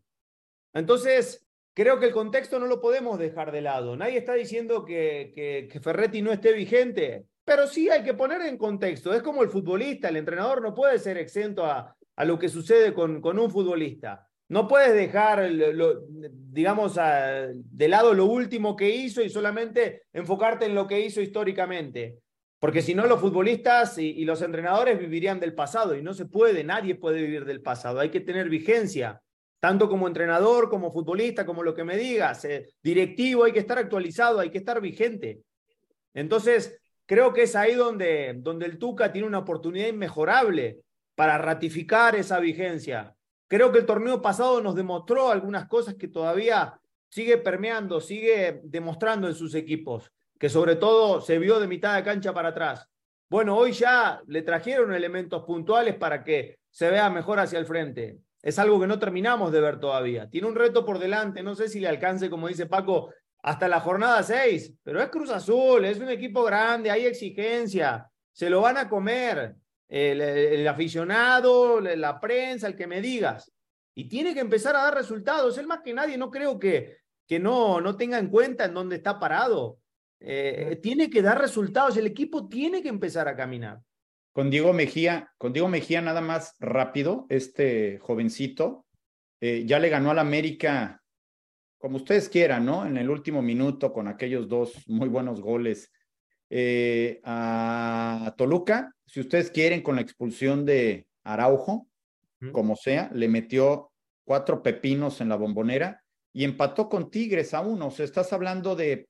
Entonces, creo que el contexto no lo podemos dejar de lado. Nadie está diciendo que Ferretti no esté vigente, pero sí hay que poner en contexto. Es como el futbolista, el entrenador no puede ser exento a lo que sucede con un futbolista. No puedes dejar, de lado lo último que hizo y solamente enfocarte en lo que hizo históricamente. Porque si no, los futbolistas y los entrenadores vivirían del pasado, y no se puede, nadie puede vivir del pasado. Hay que tener vigencia, tanto como entrenador, como futbolista, como lo que me digas, directivo, hay que estar actualizado, hay que estar vigente. Entonces, creo que es ahí donde el Tuca tiene una oportunidad inmejorable para ratificar esa vigencia. Creo que el torneo pasado nos demostró algunas cosas que todavía sigue permeando, sigue demostrando en sus equipos, que sobre todo se vio de mitad de cancha para atrás. Bueno, hoy ya le trajeron elementos puntuales para que se vea mejor hacia el frente. Es algo que no terminamos de ver todavía. Tiene un reto por delante, no sé si le alcance, como dice Paco, hasta la jornada 6, pero es Cruz Azul, es un equipo grande, hay exigencia, se lo van a comer el aficionado, la prensa, el que me digas, y tiene que empezar a dar resultados. Él más que nadie, no creo que no tenga en cuenta en dónde está parado, tiene que dar resultados, el equipo tiene que empezar a caminar. Con Diego Mejía nada más rápido, este jovencito, ya le ganó al América, como ustedes quieran, ¿no? En el último minuto, con aquellos dos muy buenos goles, a Toluca, si ustedes quieren, con la expulsión de Araujo, como sea, le metió 4 pepinos en la Bombonera y empató con Tigres a 1. O sea, estás hablando de,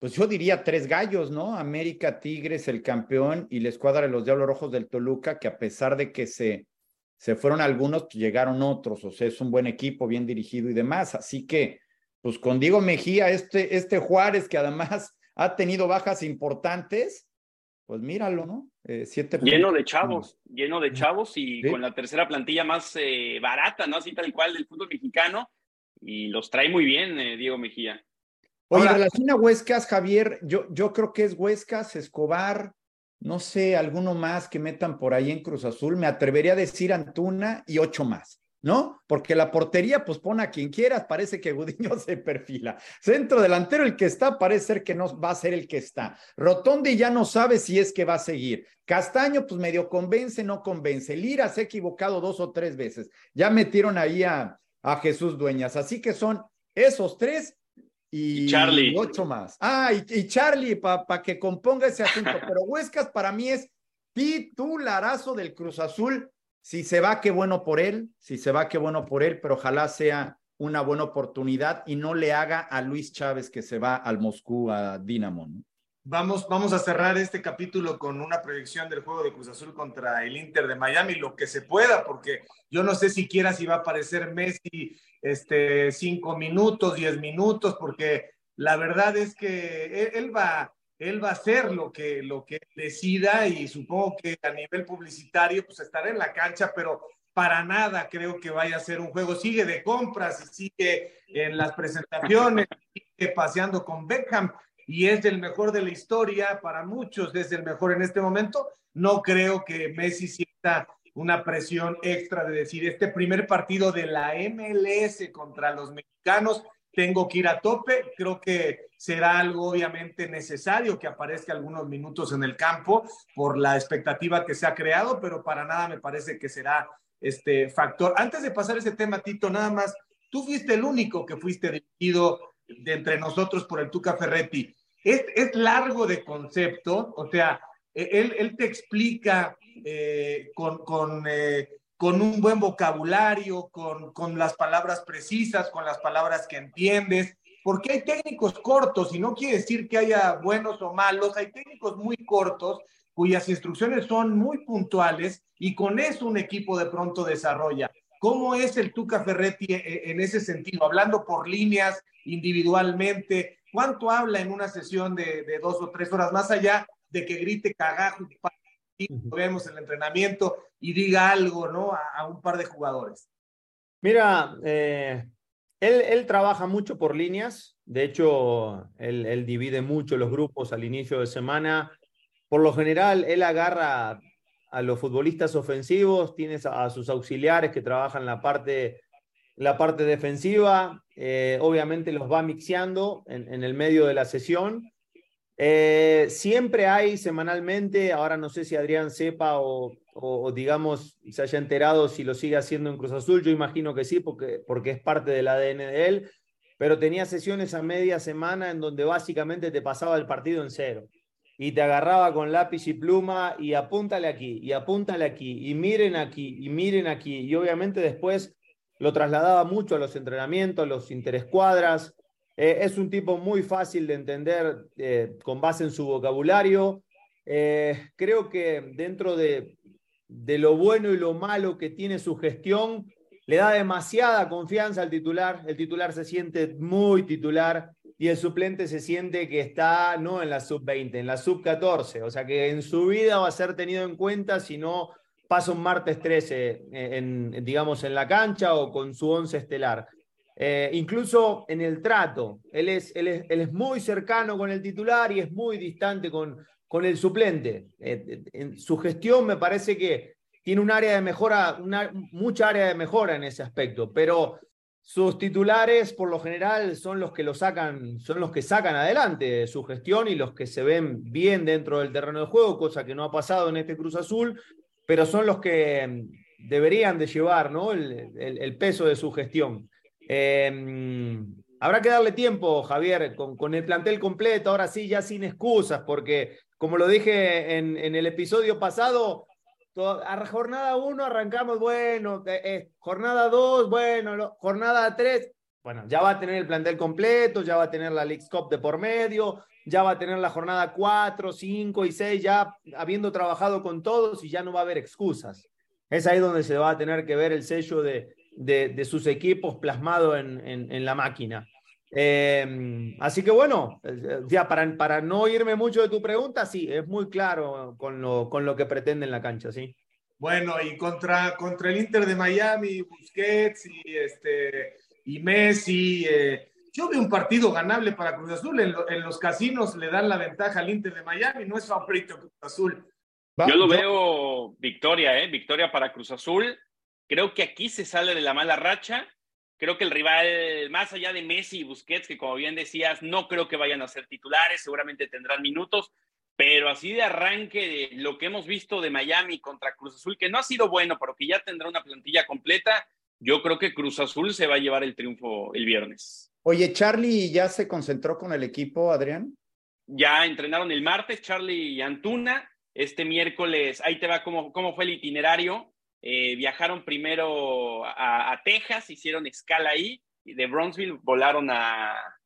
pues yo diría 3 gallos, ¿no? América, Tigres, el campeón, y la escuadra de los Diablos Rojos del Toluca, que a pesar de que se fueron algunos, llegaron otros. O sea, es un buen equipo, bien dirigido y demás. Así que, pues con Diego Mejía, este Juárez, que además ha tenido bajas importantes, pues míralo, ¿no? 7 lleno de chavos, y ¿sí? Con la tercera plantilla más barata, ¿no? Así tal cual del fútbol mexicano, y los trae muy bien Diego Mejía. Oye, en relación a Huescas, Javier, yo creo que es Huescas, Escobar, no sé, alguno más que metan por ahí en Cruz Azul, me atrevería a decir Antuna y 8 más, ¿no? Porque la portería, pues pon a quien quieras, parece que Gudiño se perfila. Centro delantero, el que está, parece ser que no va a ser el que está. Rotondi ya no sabe si es que va a seguir. Castaño, pues medio convence, no convence. Lira se ha equivocado 2 o 3 veces. Ya metieron ahí a Jesús Dueñas. Así que son esos 3. Y Charly. 8 más. Ah, y Charly, para que componga ese asunto. Pero Huescas para mí es titularazo del Cruz Azul. Si se va, qué bueno por él. Pero ojalá sea una buena oportunidad y no le haga a Luis Chávez, que se va al Moscú, a Dinamo, ¿no? Vamos a cerrar este capítulo con una proyección del juego de Cruz Azul contra el Inter de Miami, lo que se pueda, porque yo no sé siquiera si va a aparecer Messi 5 minutos, 10 minutos, porque la verdad es que él va a hacer lo que decida, y supongo que a nivel publicitario pues estará en la cancha, pero para nada creo que vaya a ser un juego. Sigue de compras y sigue en las presentaciones, sigue paseando con Beckham. Y es el mejor de la historia, para muchos es el mejor en este momento. No creo que Messi sienta una presión extra de decir, este primer partido de la MLS contra los mexicanos, tengo que ir a tope. Creo que será algo obviamente necesario que aparezca algunos minutos en el campo por la expectativa que se ha creado, pero para nada me parece que será este factor. Antes de pasar ese tema, Tito, nada más, tú fuiste el único que fuiste dirigido de entre nosotros por el Tuca Ferretti. Es largo de concepto, o sea, él te explica con un buen vocabulario, con las palabras precisas, con las palabras que entiendes, porque hay técnicos cortos, y no quiere decir que haya buenos o malos, hay técnicos muy cortos, cuyas instrucciones son muy puntuales, y con eso un equipo de pronto desarrolla. ¿Cómo es el Tuca Ferretti en ese sentido? Hablando por líneas, individualmente, ¿cuánto habla en una sesión de 2 o 3 horas? Más allá de que grite cagajo, lo vemos en el entrenamiento, y diga algo, ¿no? A un par de jugadores. Mira, él trabaja mucho por líneas. De hecho, él divide mucho los grupos al inicio de semana. Por lo general, él agarra a los futbolistas ofensivos, tienes a sus auxiliares que trabajan la parte defensiva, obviamente los va mixeando en el medio de la sesión. Siempre hay semanalmente, ahora no sé si Adrián sepa o digamos se haya enterado si lo sigue haciendo en Cruz Azul, yo imagino que sí, porque es parte del ADN de él, pero tenía sesiones a media semana en donde básicamente te pasaba el partido en cero. Y te agarraba con lápiz y pluma, y apúntale aquí, y apúntale aquí, y miren aquí, y miren aquí. Y obviamente después lo trasladaba mucho a los entrenamientos, a los interescuadras. Es un tipo muy fácil de entender con base en su vocabulario. Creo que dentro de lo bueno y lo malo que tiene su gestión, le da demasiada confianza al titular, el titular se siente muy titular y el suplente se siente que está no en la sub-20, en la sub-14, o sea que en su vida va a ser tenido en cuenta si no pasa un martes 13, digamos, en la cancha o con su once estelar. Incluso en el trato, él es muy cercano con el titular y es muy distante con el suplente. En su gestión me parece que tiene un área de mejora, mucha área de mejora en ese aspecto, pero sus titulares por lo general son los que lo sacan, son los que sacan adelante su gestión y los que se ven bien dentro del terreno de juego, cosa que no ha pasado en este Cruz Azul, pero son los que deberían de llevar, ¿no?, el peso de su gestión. Habrá que darle tiempo, Javier, con el plantel completo, ahora sí, ya sin excusas, porque como lo dije en el episodio pasado, a jornada 1 arrancamos, bueno, jornada 2, bueno, jornada 3, bueno, ya va a tener el plantel completo, ya va a tener la League Cup de por medio, ya va a tener la jornada 4, 5 y 6, ya habiendo trabajado con todos y ya no va a haber excusas. Es ahí donde se va a tener que ver el sello de sus equipos plasmado en la máquina. Así que bueno, ya para no irme mucho de tu pregunta, sí, es muy claro con lo que pretende en la cancha, sí. Bueno, y contra el Inter de Miami, Busquets y Messi, yo veo un partido ganable para Cruz Azul. En los casinos le dan la ventaja al Inter de Miami, no es favorito Cruz Azul. ¿Va? Yo lo veo victoria, victoria para Cruz Azul. Creo que aquí se sale de la mala racha. Creo que el rival, más allá de Messi y Busquets, que como bien decías, no creo que vayan a ser titulares, seguramente tendrán minutos, pero así de arranque de lo que hemos visto de Miami contra Cruz Azul, que no ha sido bueno, pero que ya tendrá una plantilla completa, yo creo que Cruz Azul se va a llevar el triunfo el viernes. Oye, ¿Charly ya se concentró con el equipo, Adrián? Ya entrenaron el martes, Charly Antuna. Este miércoles, ahí te va cómo fue el itinerario. Viajaron primero a Texas, hicieron escala ahí, y de Brownsville volaron a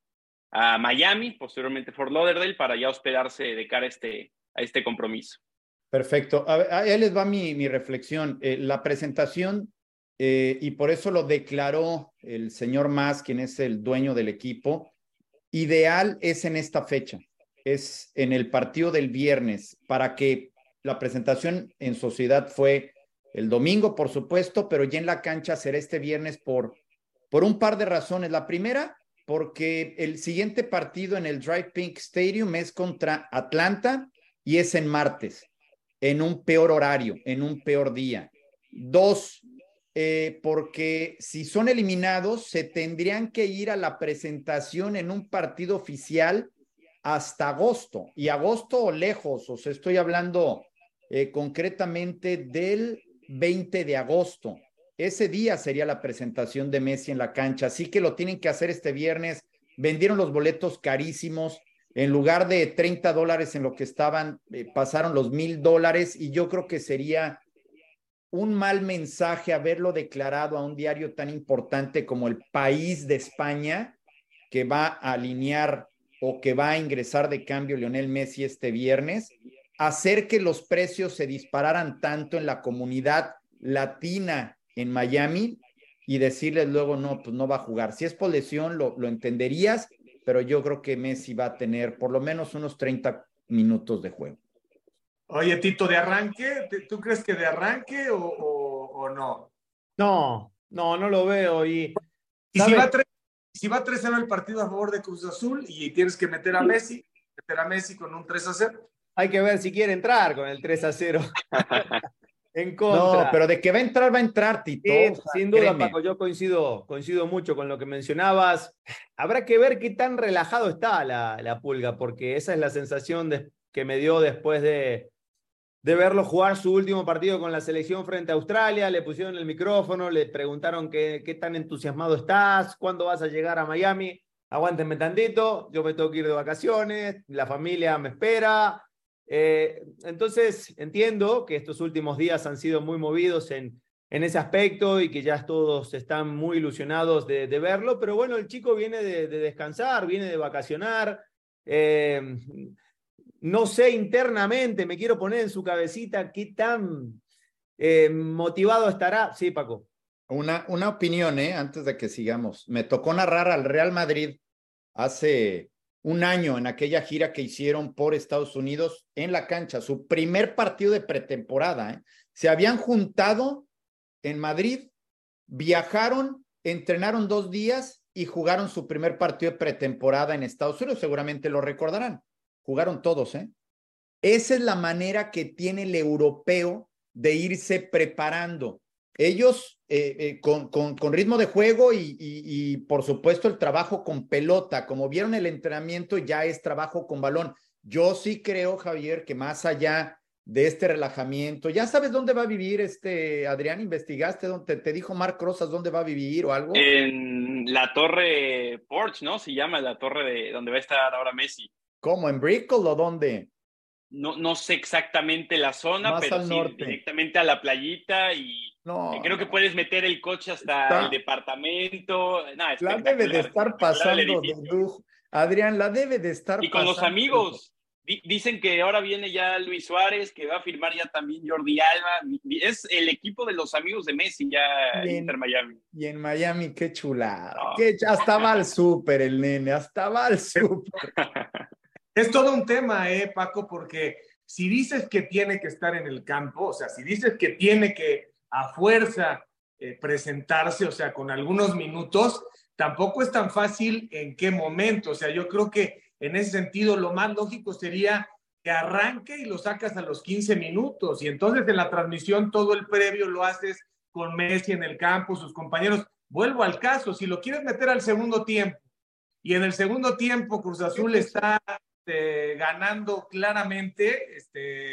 Miami, posteriormente Fort Lauderdale, para ya hospedarse de cara a este compromiso. Perfecto. Ahí les va mi reflexión. La presentación, y por eso lo declaró el señor Mas, quien es el dueño del equipo, ideal es en esta fecha, es en el partido del viernes, para que la presentación en sociedad fue el domingo, por supuesto, pero ya en la cancha será este viernes por un par de razones. La primera, porque el siguiente partido en el Drive Pink Stadium es contra Atlanta y es en martes, en un peor horario, en un peor día. Dos, porque si son eliminados, se tendrían que ir a la presentación en un partido oficial hasta agosto. Y agosto lejos, o sea, estoy hablando concretamente del 20 de agosto. Ese día sería la presentación de Messi en la cancha, así que lo tienen que hacer este viernes. Vendieron los boletos carísimos, en lugar de $30 en lo que estaban, pasaron los $1,000, y yo creo que sería un mal mensaje haberlo declarado a un diario tan importante como El País de España, que va a alinear o que va a ingresar de cambio Lionel Messi este viernes, hacer que los precios se dispararan tanto en la comunidad latina en Miami y decirles luego, no, pues no va a jugar. Si es por lesión, lo entenderías, pero yo creo que Messi va a tener por lo menos unos 30 minutos de juego. Oye, Tito, ¿de arranque? ¿Tú crees que de arranque o no? No lo veo. ¿Y si va 3-0 el partido a favor de Cruz Azul y tienes que meter a Messi con un 3-0? Hay que ver si quiere entrar con el 3-0 en contra. No, pero de que va a entrar, Tito. Sí, o sea, sin duda, créeme. Paco, yo coincido mucho con lo que mencionabas. Habrá que ver qué tan relajado está la Pulga, porque esa es la sensación que me dio después de verlo jugar su último partido con la selección frente a Australia. Le pusieron el micrófono, le preguntaron qué tan entusiasmado estás, cuándo vas a llegar a Miami. Aguántenme tantito, yo me tengo que ir de vacaciones, la familia me espera. Entonces entiendo que estos últimos días han sido muy movidos en ese aspecto y que ya todos están muy ilusionados de verlo, pero bueno, el chico viene de descansar, viene de vacacionar, no sé internamente, me quiero poner en su cabecita qué tan motivado estará. Sí, Paco. Una opinión, antes de que sigamos. Me tocó narrar al Real Madrid hace un año en aquella gira que hicieron por Estados Unidos en la cancha, su primer partido de pretemporada. Se habían juntado en Madrid, viajaron, entrenaron 2 días y jugaron su primer partido de pretemporada en Estados Unidos. Seguramente lo recordarán. Jugaron todos, Esa es la manera que tiene el europeo de irse preparando. Ellos con ritmo de juego y por supuesto el trabajo con pelota, como vieron el entrenamiento ya es trabajo con balón. Yo sí creo, Javier, que más allá de este relajamiento, ya sabes dónde va a vivir Adrián, investigaste, te dijo Marc Rosas dónde va a vivir o algo. En la Torre Porsche, ¿no? Se llama la torre de donde va a estar ahora Messi. ¿Cómo? ¿En Brickell o dónde? No sé exactamente la zona, más pero sí, directamente a la playita y creo que puedes meter el coche hasta el departamento. La debe de estar pasando de lujo. Adrián, la debe de estar pasando. Y con los amigos. Dicen que ahora viene ya Luis Suárez, que va a firmar ya también Jordi Alba. Es el equipo de los amigos de Messi ya en Inter Miami. Y en Miami, qué chulada. Hasta va al súper el nene, hasta va al súper. Es todo un tema, Paco, porque si dices que tiene que estar en el campo, o sea, si dices que tiene que a fuerza presentarse, o sea, con algunos minutos, tampoco es tan fácil en qué momento. O sea, yo creo que en ese sentido, lo más lógico sería que arranque y lo sacas a los 15 minutos. Y entonces en la transmisión todo el previo lo haces con Messi en el campo, sus compañeros. Vuelvo al caso, si lo quieres meter al segundo tiempo y en el segundo tiempo Cruz Azul está ganando claramente,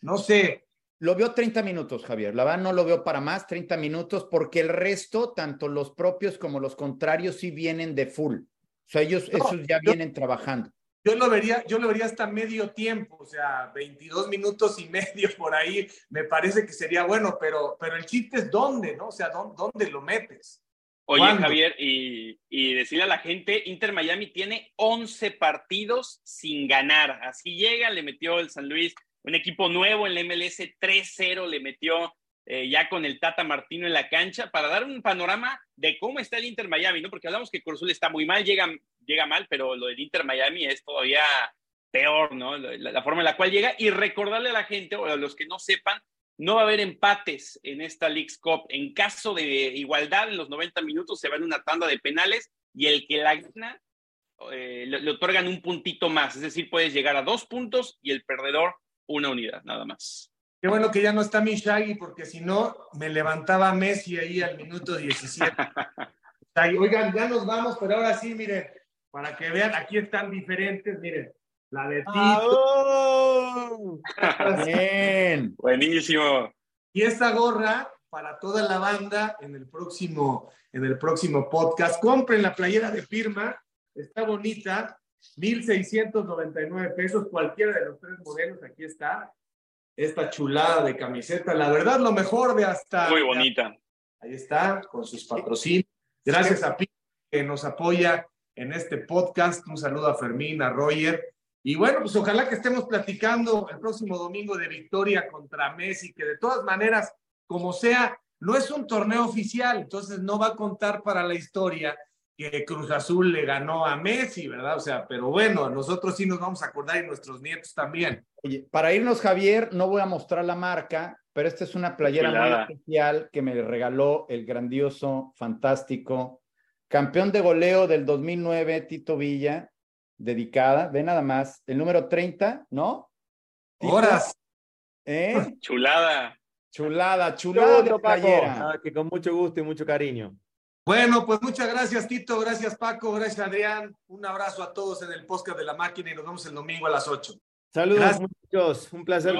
no sé. Lo veo 30 minutos, Javier. La verdad no lo veo para más, 30 minutos, porque el resto, tanto los propios como los contrarios, sí vienen de full. O sea, esos ya vienen trabajando. Yo lo vería hasta medio tiempo, o sea, 22 minutos y medio por ahí, me parece que sería bueno, pero el chiste es dónde, ¿no? O sea, ¿dónde lo metes? Oye, ¿cuándo? Javier, y decirle a la gente, Inter Miami tiene 11 partidos sin ganar. Así llega, le metió el San Luis, un equipo nuevo en la MLS, 3-0 le metió. Ya con el Tata Martino en la cancha, para dar un panorama de cómo está el Inter Miami, ¿no? Porque hablamos que Cruz Azul está muy mal, llega mal, pero lo del Inter Miami es todavía peor, ¿no? La forma en la cual llega, y recordarle a la gente, o a los que no sepan, no va a haber empates en esta League Cup. En caso de igualdad, en los 90 minutos se va en una tanda de penales, y el que la gana le otorgan un puntito más, es decir, puedes llegar a 2 puntos y el perdedor 1 unidad, nada más. Qué bueno que ya no está mi Shaggy, porque si no, me levantaba Messi ahí al minuto 17. Oigan, ya nos vamos, pero ahora sí, miren, para que vean, aquí están diferentes, miren, la de Tito. ¡Oh! Bien, buenísimo. Y esta gorra para toda la banda en el próximo podcast. Compren la playera de firma, está bonita, 1,699 pesos, cualquiera de los 3 modelos, aquí está. Esta chulada de camiseta, la verdad, lo mejor de hasta... Muy bonita. Ahí está, con sus patrocinios. Gracias a Pino, que nos apoya en este podcast. Un saludo a Fermín, a Roger. Y bueno, pues ojalá que estemos platicando el próximo domingo de victoria contra Messi, que de todas maneras, como sea, no es un torneo oficial, entonces no va a contar para la historia que Cruz Azul le ganó a Messi, ¿verdad? O sea, pero bueno, nosotros sí nos vamos a acordar y nuestros nietos también. Oye, para irnos, Javier, no voy a mostrar la marca, pero esta es una playera muy especial que me regaló el grandioso, fantástico, campeón de goleo del 2009, Tito Villa, dedicada, ve nada más, el número 30, ¿no? ¿Tito? Horas. Chulada. Chulada de playera. Que con mucho gusto y mucho cariño. Bueno, pues muchas gracias, Tito, gracias, Paco, gracias, Adrián. Un abrazo a todos en el podcast de La Máquina y nos vemos el domingo a las 8. Saludos, muchachos. Un placer.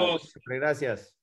Gracias.